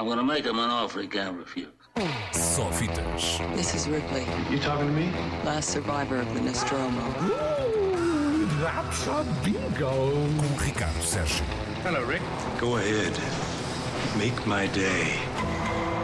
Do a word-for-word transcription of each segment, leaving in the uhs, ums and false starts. I'm gonna make him an offer he can't refuse. Só fitas. This is Ripley. You talking to me? Last survivor of the Nostromo. Ooh, that's a bingo. Com Ricardo Sérgio. Hello, Rick. Go ahead. Make my day.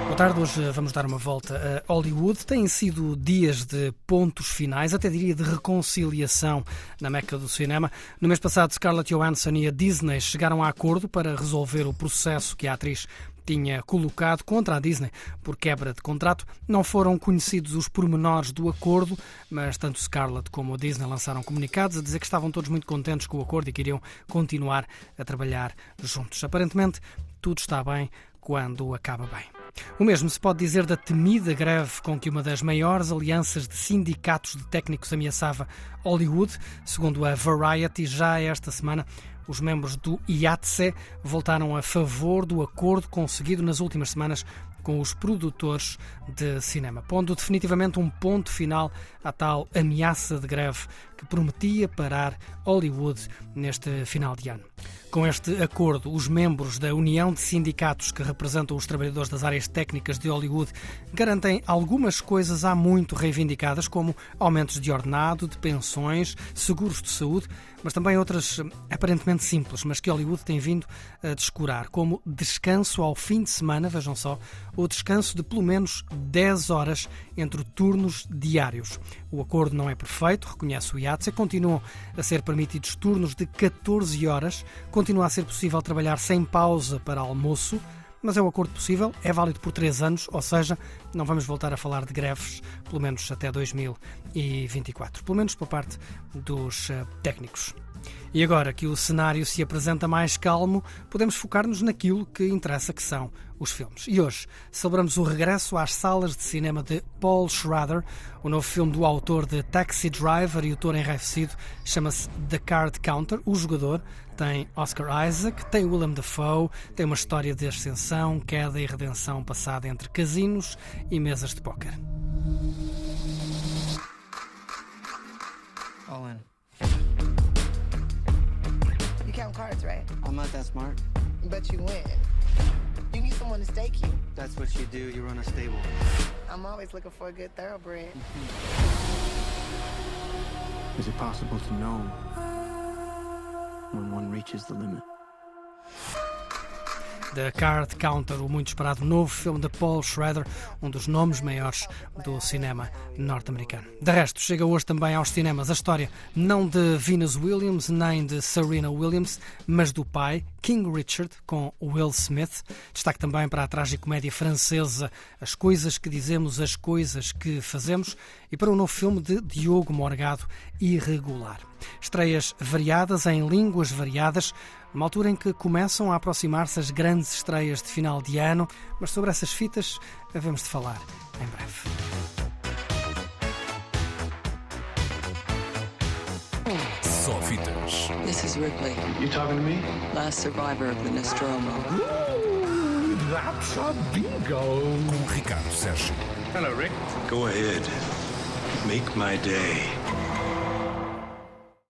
Boa tarde, hoje vamos dar uma volta a Hollywood. Têm sido dias de pontos finais, até diria de reconciliação na Meca do cinema. No mês passado, Scarlett Johansson e a Disney chegaram a acordo para resolver o processo que a atriz tinha colocado contra a Disney por quebra de contrato. Não foram conhecidos os pormenores do acordo, mas tanto Scarlett como a Disney lançaram comunicados a dizer que estavam todos muito contentes com o acordo e queriam continuar a trabalhar juntos. Aparentemente, tudo está bem quando acaba bem. O mesmo se pode dizer da temida greve com que uma das maiores alianças de sindicatos de técnicos ameaçava Hollywood. Segundo a Variety, já esta semana, os membros do I A T S E voltaram a favor do acordo conseguido nas últimas semanas com os produtores de cinema, pondo definitivamente um ponto final à tal ameaça de greve que prometia parar Hollywood neste final de ano. Com este acordo, os membros da União de Sindicatos que representam os trabalhadores das áreas técnicas de Hollywood garantem algumas coisas há muito reivindicadas, como aumentos de ordenado, de pensões, seguros de saúde, mas também outras aparentemente simples, mas que Hollywood tem vindo a descurar, como descanso ao fim de semana, vejam só, ou descanso de pelo menos dez horas entre turnos diários. O acordo não é perfeito, reconhece o I A T S E, continuam a ser permitidos turnos de catorze horas, continua a ser possível trabalhar sem pausa para almoço, mas é um acordo possível, é válido por três anos, ou seja, não vamos voltar a falar de greves, pelo menos até dois mil e vinte e quatro, pelo menos por parte dos técnicos. E agora que o cenário se apresenta mais calmo, podemos focar-nos naquilo que interessa, que são os filmes. E hoje celebramos o regresso às salas de cinema de Paul Schrader. O novo filme do autor de Taxi Driver e o Touro Enraivecido chama-se The Card Counter, O Jogador. Tem Oscar Isaac, tem Willem Dafoe, tem uma história de ascensão, queda e redenção passada entre casinos e mesas de póquer. All in. Count cards, right? I'm not that smart. But you win. You need someone to stake you. That's what you do. You run a stable. I'm always looking for a good thoroughbred. Mm-hmm. Is it possible to know when one reaches the limit? The Card Counter, o muito esperado novo filme de Paul Schrader, um dos nomes maiores do cinema norte-americano. De resto, chega hoje também aos cinemas a história não de Venus Williams nem de Serena Williams, mas do pai, King Richard, com Will Smith. Destaque também para a tragicomédia francesa As Coisas que Dizemos, As Coisas que Fazemos, e para o novo filme de Diogo Morgado, Irregular. Estreias variadas em línguas variadas, numa altura em que começam a aproximar-se as grandes estreias de final de ano, mas sobre essas fitas havemos de falar em breve. Só fitas. This is Ripley. You talking to me? Last survivor of the Nostromo. Ooh, that's a bingo. Com Ricardo Sérgio. Hello, Rick. Go ahead. Make my day.